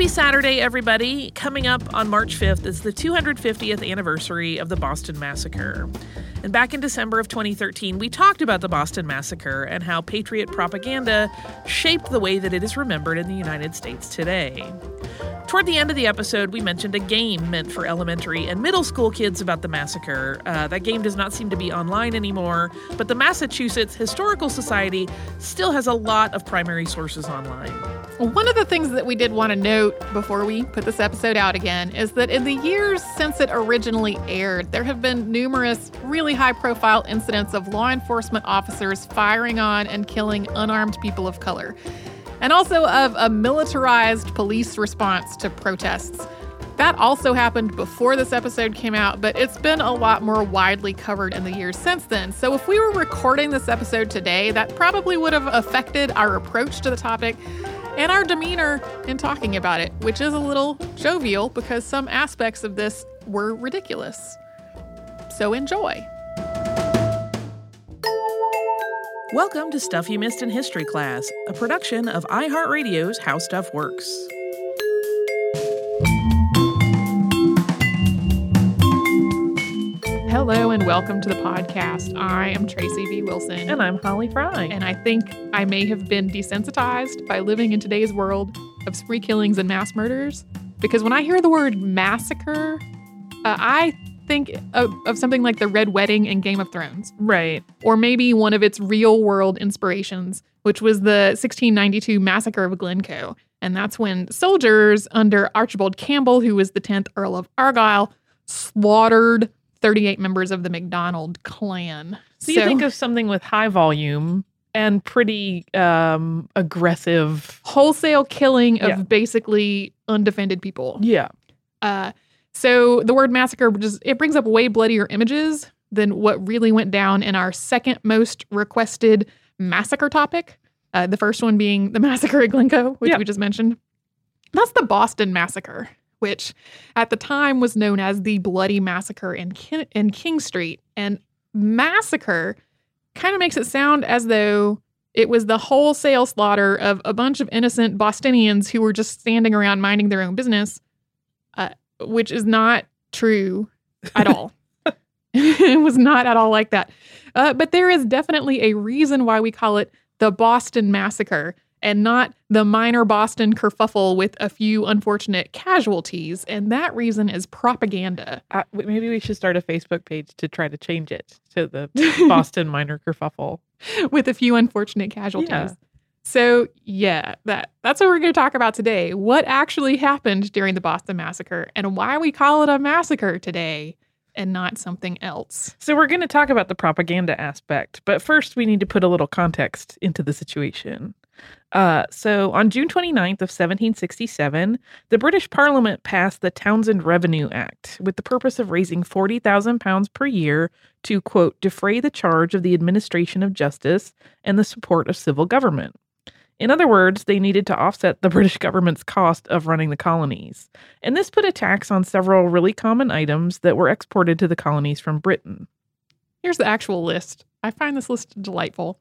Happy Saturday, everybody. Coming up on March 5th is the 250th anniversary of the Boston Massacre. And back in December of 2013, we talked about the Boston Massacre and how patriot propaganda shaped the way that it is remembered in the United States today. Toward the end of the episode, we mentioned a game meant for elementary and middle school kids about the massacre. That game does not seem to be online anymore, but the Massachusetts Historical Society still has a lot of primary sources online. One of the things that we did want to note before we put this episode out again is that in the years since it originally aired, there have been numerous really high-profile incidents of law enforcement officers firing on and killing unarmed people of color, and also of a militarized police response to protests. That also happened before this episode came out, but it's been a lot more widely covered in the years since then. So if we were recording this episode today, that probably would have affected our approach to the topic and our demeanor in talking about it, which is a little jovial because some aspects of this were ridiculous. So enjoy. Welcome to Stuff You Missed in History Class, a production of iHeartRadio's How Stuff Works. Hello and welcome to the podcast. I am Tracy V. Wilson. And I'm Holly Fry. And I think I may have been desensitized by living in today's world of spree killings and mass murders. Because when I hear the word massacre, I think of something like the Red Wedding in Game of Thrones. Right. Or maybe one of its real world inspirations, which was the 1692 Massacre of Glencoe. And that's when soldiers under Archibald Campbell, who was the 10th Earl of Argyll, slaughtered 38 members of the MacDonald clan. So you think of something with high volume and pretty aggressive. Wholesale killing of basically undefended people. Yeah. So the word massacre, it brings up way bloodier images than what really went down in our second most requested massacre topic. The first one being the massacre at Glencoe, which we just mentioned. That's the Boston Massacre, which at the time was known as the Bloody Massacre in King Street. And massacre kind of makes it sound as though it was the wholesale slaughter of a bunch of innocent Bostonians who were just standing around minding their own business, which is not true at all. It was not at all like that. But there is definitely a reason why we call it the Boston Massacre, and not the minor Boston kerfuffle with a few unfortunate casualties. And that reason is propaganda. Maybe we should start a Facebook page to try to change it to the Boston minor kerfuffle. With a few unfortunate casualties. Yeah. So, that's what we're going to talk about today. What actually happened during the Boston Massacre and why we call it a massacre today and not something else. So we're going to talk about the propaganda aspect. But first, we need to put a little context into the situation. So on June 29th of 1767, the British Parliament passed the Townshend Revenue Act with the purpose of raising £40,000 per year to, quote, defray the charge of the administration of justice and the support of civil government. In other words, they needed to offset the British government's cost of running the colonies. And this put a tax on several really common items that were exported to the colonies from Britain. Here's the actual list. I find this list delightful.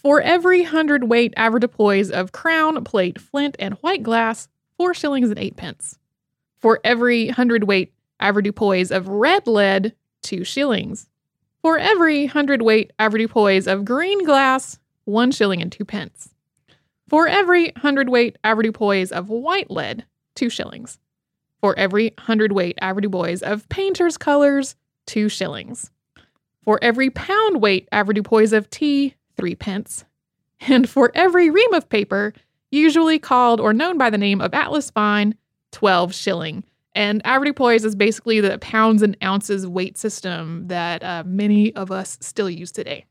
For every 100 weight avoirdupois of crown, plate, flint, and white glass, 4 shillings and 8 pence. For every 100 weight avoirdupois of red lead, 2 shillings. For every 100 weight avoirdupois of green glass, 1 shilling and 2 pence. For every 100 weight avoirdupois of white lead, 2 shillings. For every 100 weight avoirdupois of painter's colors, 2 shillings. For every pound weight avoirdupois of tea, 3 pence. And for every ream of paper, usually called or known by the name of Atlas fine, 12 shilling. And avoirdupois is basically the pounds and ounces weight system that many of us still use today.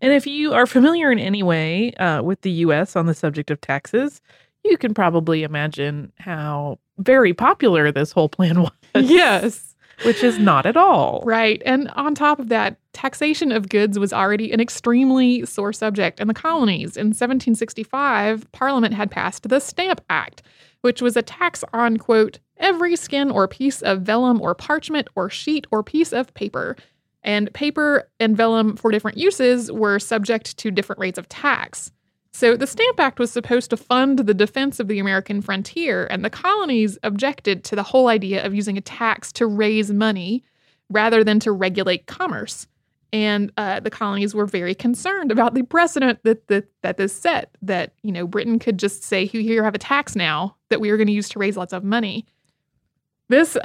And if you are familiar in any way with the U.S. on the subject of taxes, you can probably imagine how very popular this whole plan was. Yes. Which is not at all. Right. And on top of that, taxation of goods was already an extremely sore subject in the colonies. In 1765, Parliament had passed the Stamp Act, which was a tax on, quote, every skin or piece of vellum or parchment or sheet or piece of paper. And paper and vellum for different uses were subject to different rates of tax. So the Stamp Act was supposed to fund the defense of the American frontier, and the colonies objected to the whole idea of using a tax to raise money rather than to regulate commerce. And the colonies were very concerned about the precedent that this set, that, you know, Britain could just say, here, have a tax now that we are going to use to raise lots of money. This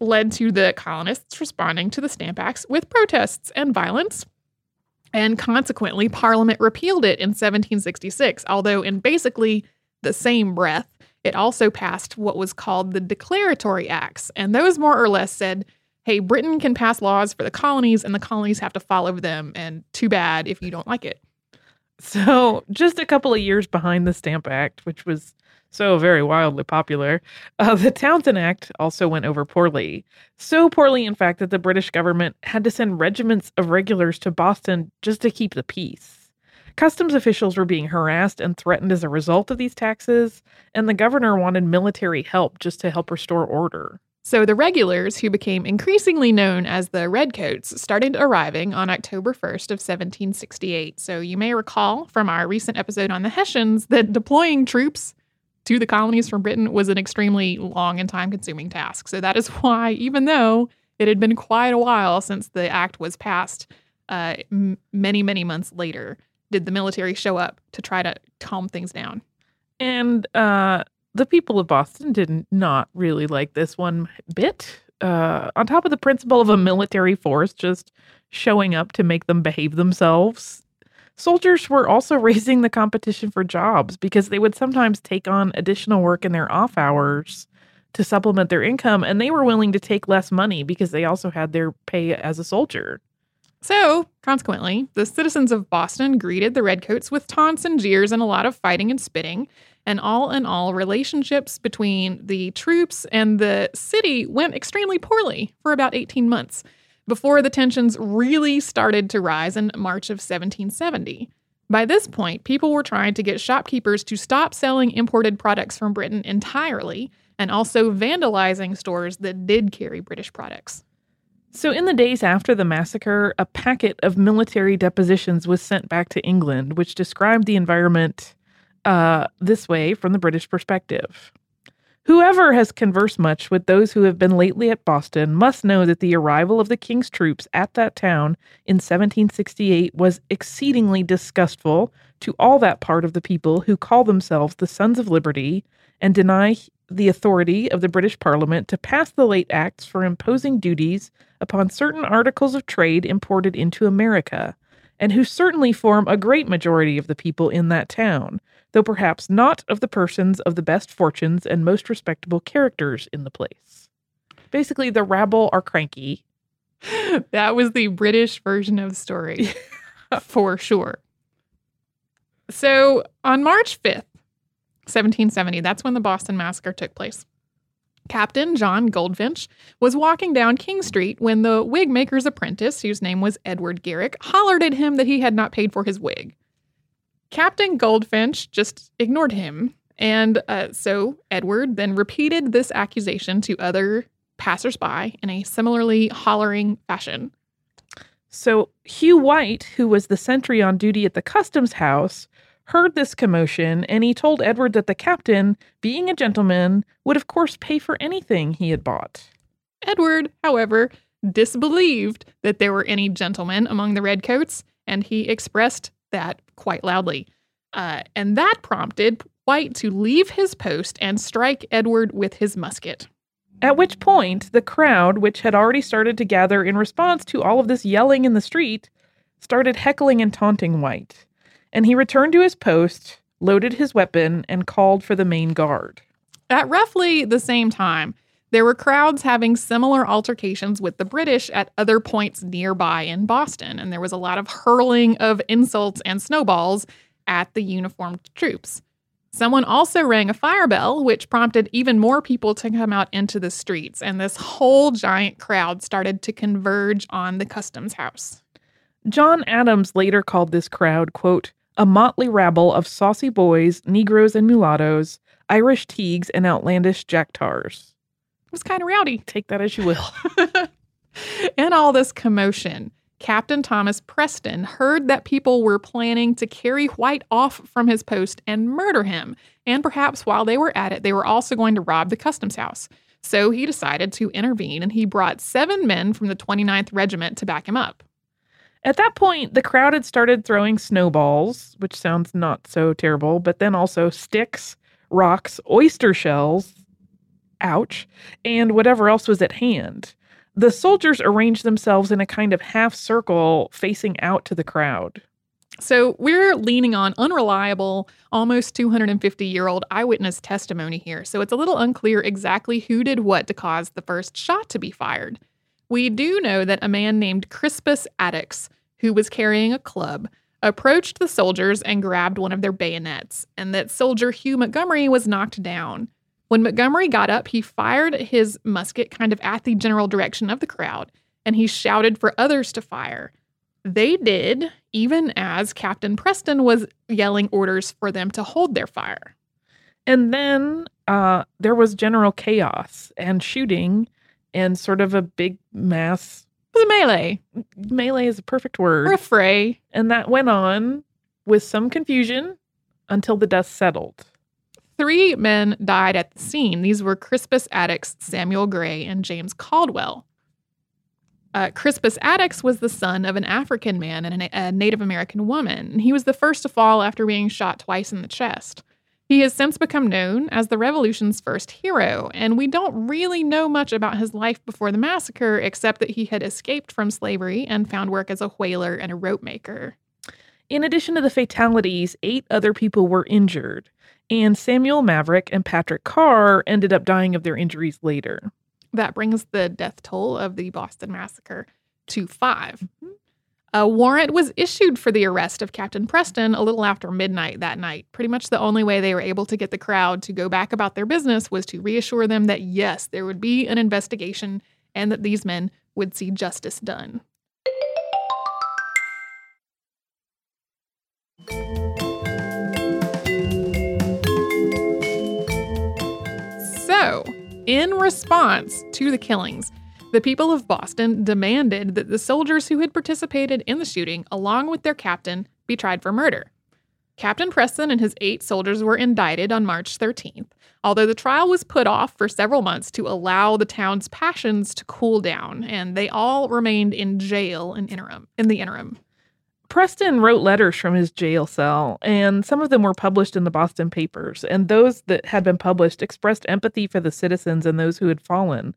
led to the colonists responding to the Stamp Acts with protests and violence. And consequently, Parliament repealed it in 1766, although in basically the same breath, it also passed what was called the Declaratory Acts. And those more or less said, hey, Britain can pass laws for the colonies, and the colonies have to follow them, and too bad if you don't like it. So just a couple of years behind the Stamp Act, which was so very wildly popular, the Townshend Act also went over poorly. So poorly, in fact, that the British government had to send regiments of regulars to Boston just to keep the peace. Customs officials were being harassed and threatened as a result of these taxes, and the governor wanted military help just to help restore order. So the regulars, who became increasingly known as the Redcoats, started arriving on October 1st of 1768. So you may recall from our recent episode on the Hessians that deploying troops to the colonies from Britain was an extremely long and time-consuming task. So that is why, even though it had been quite a while since the act was passed, many, many months later, did the military show up to try to calm things down. And the people of Boston did not really like this one bit. On top of the principle of a military force just showing up to make them behave themselves, soldiers were also raising the competition for jobs because they would sometimes take on additional work in their off hours to supplement their income, and they were willing to take less money because they also had their pay as a soldier. So, consequently, the citizens of Boston greeted the Redcoats with taunts and jeers and a lot of fighting and spitting, and all in all, relationships between the troops and the city went extremely poorly for about 18 months. Before the tensions really started to rise in March of 1770. By this point, people were trying to get shopkeepers to stop selling imported products from Britain entirely, and also vandalizing stores that did carry British products. So in the days after the massacre, a packet of military depositions was sent back to England, which described the environment this way from the British perspective. Whoever has conversed much with those who have been lately at Boston must know that the arrival of the king's troops at that town in 1768 was exceedingly disgustful to all that part of the people who call themselves the Sons of Liberty and deny the authority of the British Parliament to pass the late acts for imposing duties upon certain articles of trade imported into America, and who certainly form a great majority of the people in that town, though perhaps not of the persons of the best fortunes and most respectable characters in the place. Basically, the rabble are cranky. That was the British version of the story, for sure. So, on March 5th, 1770, that's when the Boston Massacre took place. Captain John Goldfinch was walking down King Street when the wig maker's apprentice, whose name was Edward Garrick, hollered at him that he had not paid for his wig. Captain Goldfinch just ignored him, and so Edward then repeated this accusation to other passersby in a similarly hollering fashion. So Hugh White, who was the sentry on duty at the customs house, heard this commotion, and he told Edward that the captain, being a gentleman, would of course pay for anything he had bought. Edward, however, disbelieved that there were any gentlemen among the Redcoats, and he expressed that quite loudly. And that prompted White to leave his post and strike Edward with his musket. At which point, the crowd, which had already started to gather in response to all of this yelling in the street, started heckling and taunting White. And he returned to his post, loaded his weapon, and called for the main guard. At roughly the same time, there were crowds having similar altercations with the British at other points nearby in Boston, and there was a lot of hurling of insults and snowballs at the uniformed troops. Someone also rang a fire bell, which prompted even more people to come out into the streets, and this whole giant crowd started to converge on the customs house. John Adams later called this crowd, quote, a motley rabble of saucy boys, Negroes and mulattoes, Irish teagues, and outlandish jactars. It was kind of rowdy. Take that as you will. In all this commotion, Captain Thomas Preston heard that people were planning to carry White off from his post and murder him, and perhaps while they were at it, they were also going to rob the customs house. So he decided to intervene, and he brought 7 men from the 29th Regiment to back him up. At that point, the crowd had started throwing snowballs, which sounds not so terrible, but then also sticks, rocks, oyster shells, ouch, and whatever else was at hand. The soldiers arranged themselves in a kind of half circle facing out to the crowd. So we're leaning on unreliable, almost 250-year-old eyewitness testimony here, so it's a little unclear exactly who did what to cause the first shot to be fired. We do know that a man named Crispus Attucks, who was carrying a club, approached the soldiers and grabbed one of their bayonets, and that soldier Hugh Montgomery was knocked down. When Montgomery got up, he fired his musket kind of at the general direction of the crowd, and he shouted for others to fire. They did, even as Captain Preston was yelling orders for them to hold their fire. And then there was general chaos and shooting and sort of a big mass. It was a melee. Melee is a perfect word. Or a fray. And that went on with some confusion until the dust settled. 3 men died at the scene. These were Crispus Attucks, Samuel Gray, and James Caldwell. Crispus Attucks was the son of an African man and a Native American woman. He was the first to fall after being shot twice in the chest. He has since become known as the Revolution's first hero, and we don't really know much about his life before the massacre, except that he had escaped from slavery and found work as a whaler and a rope maker. In addition to the fatalities, 8 other people were injured, and Samuel Maverick and Patrick Carr ended up dying of their injuries later. That brings the death toll of the Boston Massacre to 5. Mm-hmm. A warrant was issued for the arrest of Captain Preston a little after midnight that night. Pretty much the only way they were able to get the crowd to go back about their business was to reassure them that, yes, there would be an investigation and that these men would see justice done. So, in response to the killings, the people of Boston demanded that the soldiers who had participated in the shooting, along with their captain, be tried for murder. Captain Preston and his 8 soldiers were indicted on March 13th, although the trial was put off for several months to allow the town's passions to cool down, and they all remained in jail in the interim. Preston wrote letters from his jail cell, and some of them were published in the Boston papers, and those that had been published expressed empathy for the citizens and those who had fallen.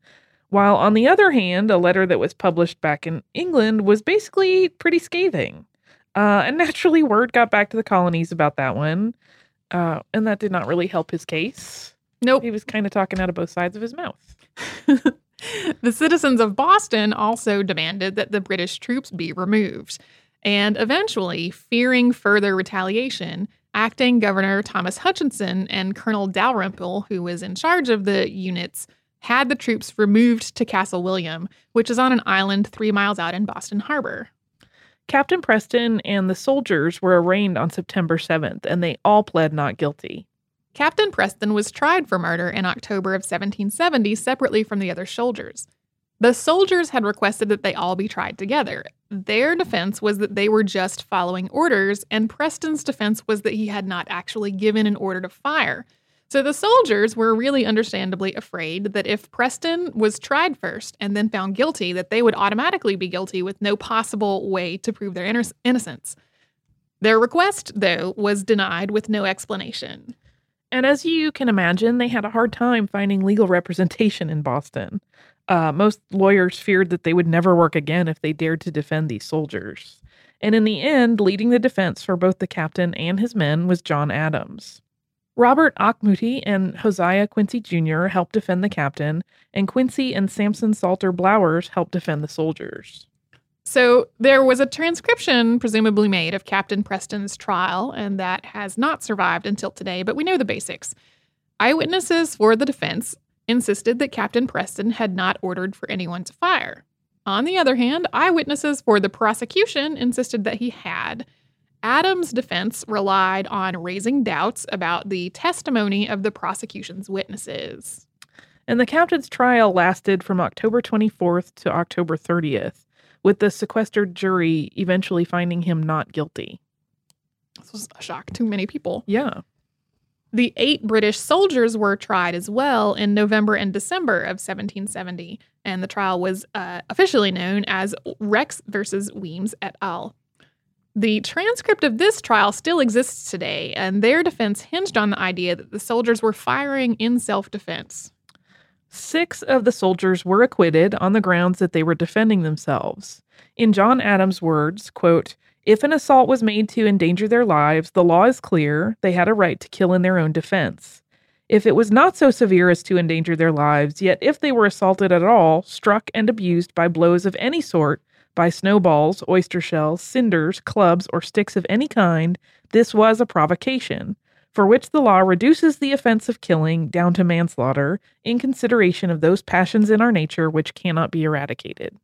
While, on the other hand, a letter that was published back in England was basically pretty scathing. And naturally, word got back to the colonies about that one, and that did not really help his case. Nope. He was kind of talking out of both sides of his mouth. The citizens of Boston also demanded that the British troops be removed. And eventually, fearing further retaliation, acting Governor Thomas Hutchinson and Colonel Dalrymple, who was in charge of the units, had the troops removed to Castle William, which is on an island 3 miles out in Boston Harbor. Captain Preston and the soldiers were arraigned on September 7th, and they all pled not guilty. Captain Preston was tried for murder in October of 1770 separately from the other soldiers. The soldiers had requested that they all be tried together. Their defense was that they were just following orders, and Preston's defense was that he had not actually given an order to fire. So the soldiers were really understandably afraid that if Preston was tried first and then found guilty, that they would automatically be guilty with no possible way to prove their innocence. Their request, though, was denied with no explanation. And as you can imagine, they had a hard time finding legal representation in Boston. Most lawyers feared that they would never work again if they dared to defend these soldiers. And in the end, leading the defense for both the captain and his men was John Adams. Robert Auchmuty and Josiah Quincy Jr. helped defend the captain, and Quincy and Samson Salter-Blowers helped defend the soldiers. So there was a transcription presumably made of Captain Preston's trial, and that has not survived until today, but we know the basics. Eyewitnesses for the defense insisted that Captain Preston had not ordered for anyone to fire. On the other hand, eyewitnesses for the prosecution insisted that he had. Adams' defense relied on raising doubts about the testimony of the prosecution's witnesses. And the captain's trial lasted from October 24th to October 30th, with the sequestered jury eventually finding him not guilty. This was a shock to many people. Yeah. The 8 British soldiers were tried as well in November and December of 1770, and the trial was officially known as Rex versus Weems et al. The transcript of this trial still exists today, and their defense hinged on the idea that the soldiers were firing in self-defense. 6 of the soldiers were acquitted on the grounds that they were defending themselves. In John Adams' words, quote, "If an assault was made to endanger their lives, the law is clear. They had a right to kill in their own defense. If it was not so severe as to endanger their lives, yet if they were assaulted at all, struck and abused by blows of any sort, by snowballs, oyster shells, cinders, clubs, or sticks of any kind, this was a provocation, for which the law reduces the offense of killing down to manslaughter in consideration of those passions in our nature which cannot be eradicated."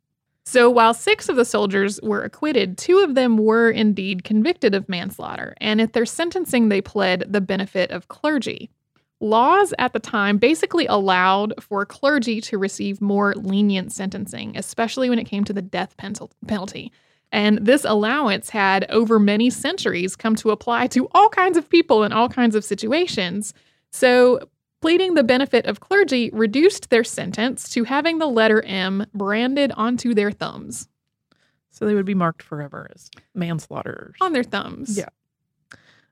So while 6 of the soldiers were acquitted, 2 of them were indeed convicted of manslaughter, and at their sentencing they pled the benefit of clergy. Laws at the time basically allowed for clergy to receive more lenient sentencing, especially when it came to the death penalty. And this allowance had, over many centuries, come to apply to all kinds of people in all kinds of situations. So pleading the benefit of clergy reduced their sentence to having the letter M branded onto their thumbs. So they would be marked forever as manslaughterers. On their thumbs. Yeah.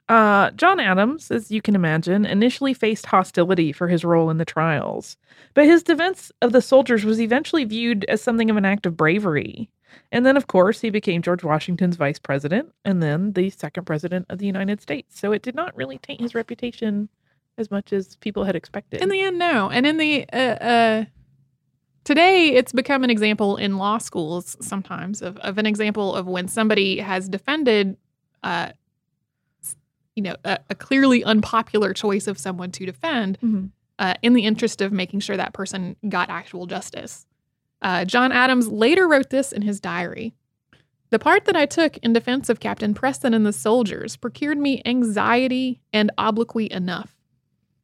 John Adams, as you can imagine, initially faced hostility for his role in the trials. But his defense of the soldiers was eventually viewed as something of an act of bravery. And then, of course, he became George Washington's vice president and then the second president of the United States. So it did not really taint his reputation as much as people had expected. In the end, no. And in the today, it's become an example in law schools sometimes of an example of when somebody has defended, a clearly unpopular choice of someone to defend in the interest of making sure that person got actual justice. John Adams later wrote this in his diary. "The part that I took in defense of Captain Preston and the soldiers procured me anxiety and obloquy enough.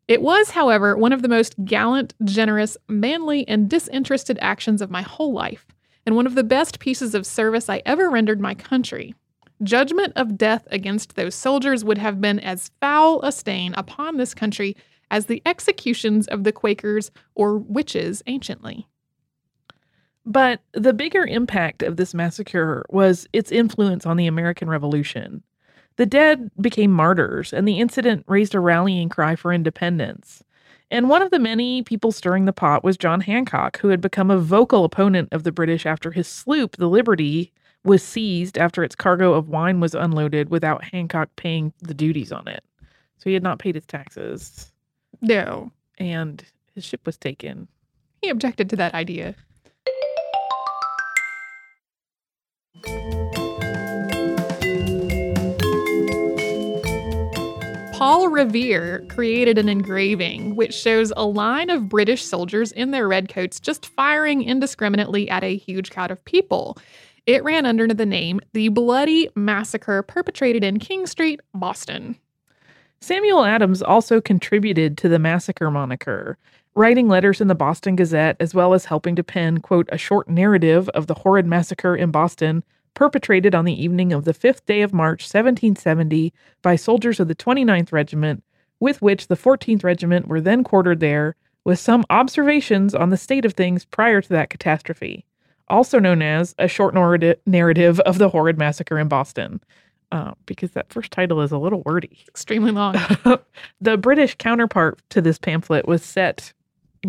It was, however, one of the most gallant, generous, manly, and disinterested actions of my whole life, and one of the best pieces of service I ever rendered my country. Judgment of death against those soldiers would have been as foul a stain upon this country as the executions of the Quakers or witches anciently." But the bigger impact of this massacre was its influence on the American Revolution. The dead became martyrs, and the incident raised a rallying cry for independence. And one of the many people stirring the pot was John Hancock, who had become a vocal opponent of the British after his sloop, the Liberty, was seized after its cargo of wine was unloaded without Hancock paying the duties on it. So he had not paid his taxes. No. And his ship was taken. He objected to that idea. Paul Revere created an engraving which shows a line of British soldiers in their redcoats just firing indiscriminately at a huge crowd of people. It ran under the name The Bloody Massacre Perpetrated in King Street, Boston. Samuel Adams also contributed to the massacre moniker, writing letters in the Boston Gazette as well as helping to pen, quote, "A Short Narrative of the Horrid Massacre in Boston, perpetrated on the evening of the 5th day of March, 1770, by soldiers of the 29th Regiment, with which the 14th Regiment were then quartered there, with some observations on the state of things prior to that catastrophe, also known as A Short Narrative of the Horrid Massacre in Boston," because that first title is a little wordy. Extremely long. The British counterpart to this pamphlet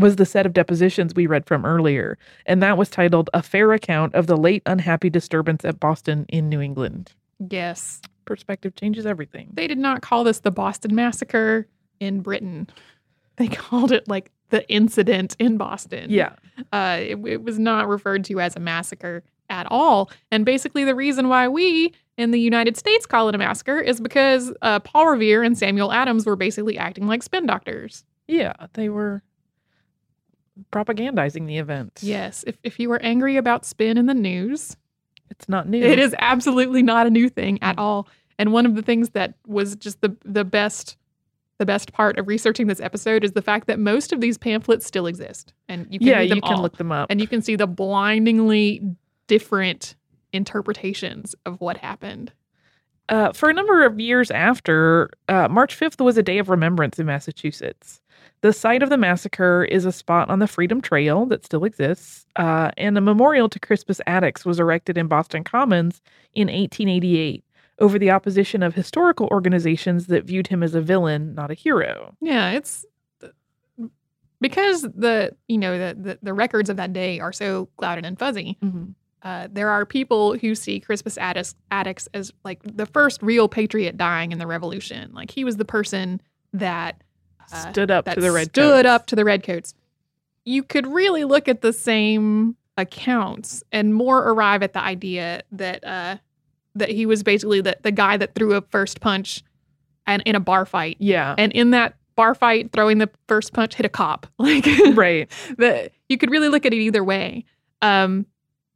was the set of depositions we read from earlier, and that was titled A Fair Account of the Late Unhappy Disturbance at Boston in New England. Yes. Perspective changes everything. They did not call this the Boston Massacre in Britain. They called it, like, the incident in Boston. Yeah. It was not referred to as a massacre at all. And basically the reason why we in the United States call it a massacre is because Paul Revere and Samuel Adams were basically acting like spin doctors. Yeah, they were propagandizing the event. Yes. If you were angry about spin in the news, it's not new. It is absolutely not a new thing at all. And one of the things that was just the best part of researching this episode is the fact that most of these pamphlets still exist. And you can read them all. You can look them up. And you can see the blindingly different interpretations of what happened. For a number of years after, March 5th was a day of remembrance in Massachusetts. The site of the massacre is a spot on the Freedom Trail that still exists, and a memorial to Crispus Attucks was erected in Boston Commons in 1888 over the opposition of historical organizations that viewed him as a villain, not a hero. Yeah, it's because the records of that day are so clouded and fuzzy. Mm-hmm. There are people who see Crispus Attucks as like the first real patriot dying in the Revolution. Like he was the person that stood up to the Redcoats. You could really look at the same accounts and more arrive at the idea that that he was basically the guy that threw a first punch and in a bar fight. Yeah, and in that bar fight, throwing the first punch hit a cop. Like right, you could really look at it either way.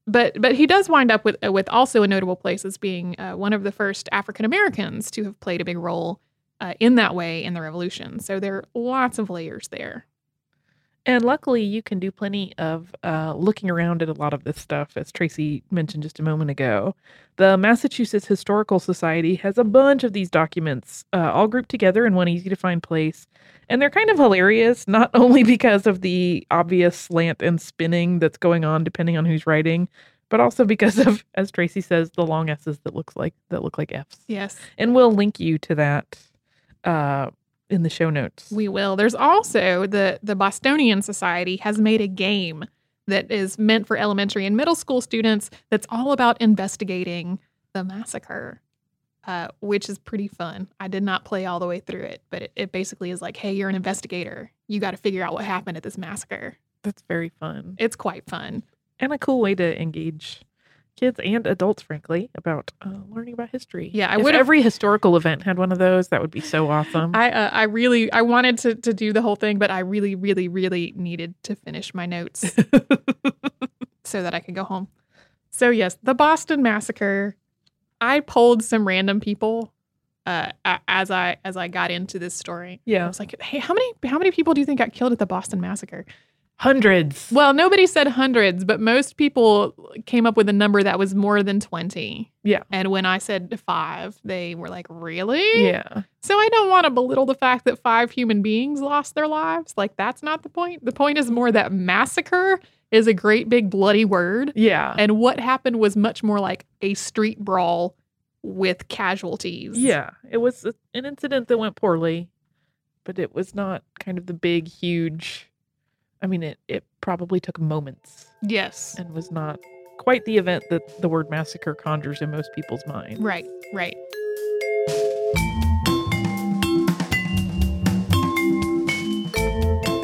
But he does wind up with also a notable place as being one of the first African Americans to have played a big role in that way in the Revolution. So there are lots of layers there. And luckily, you can do plenty of looking around at a lot of this stuff, as Tracy mentioned just a moment ago. The Massachusetts Historical Society has a bunch of these documents all grouped together in one easy-to-find place. And they're kind of hilarious, not only because of the obvious slant and spinning that's going on depending on who's writing, but also because of, as Tracy says, the long S's that look like F's. Yes. And we'll link you to that in the show notes. We will. There's also the Bostonian Society has made a game that is meant for elementary and middle school students that's all about investigating the massacre, which is pretty fun. I did not play all the way through it, but it basically is like, hey, you're an investigator. You got to figure out what happened at this massacre. That's very fun. It's quite fun. And a cool way to engage kids and adults, frankly, about learning about history. Yeah, I would. If every historical event had one of those, that would be so awesome. I wanted to do the whole thing, but I really, really, really needed to finish my notes so that I could go home. So yes, the Boston Massacre. I polled some random people as I got into this story. Yeah, I was like, hey, how many people do you think got killed at the Boston Massacre? Hundreds. Well, nobody said hundreds, but most people came up with a number that was more than 20. Yeah. And when I said 5, they were like, really? Yeah. So I don't want to belittle the fact that 5 human beings lost their lives. Like, that's not the point. The point is more that massacre is a great big bloody word. Yeah. And what happened was much more like a street brawl with casualties. Yeah. It was an incident that went poorly, but it was not kind of the big, huge... I mean, it probably took moments. Yes. And was not quite the event that the word massacre conjures in most people's minds. Right, right.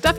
Stuff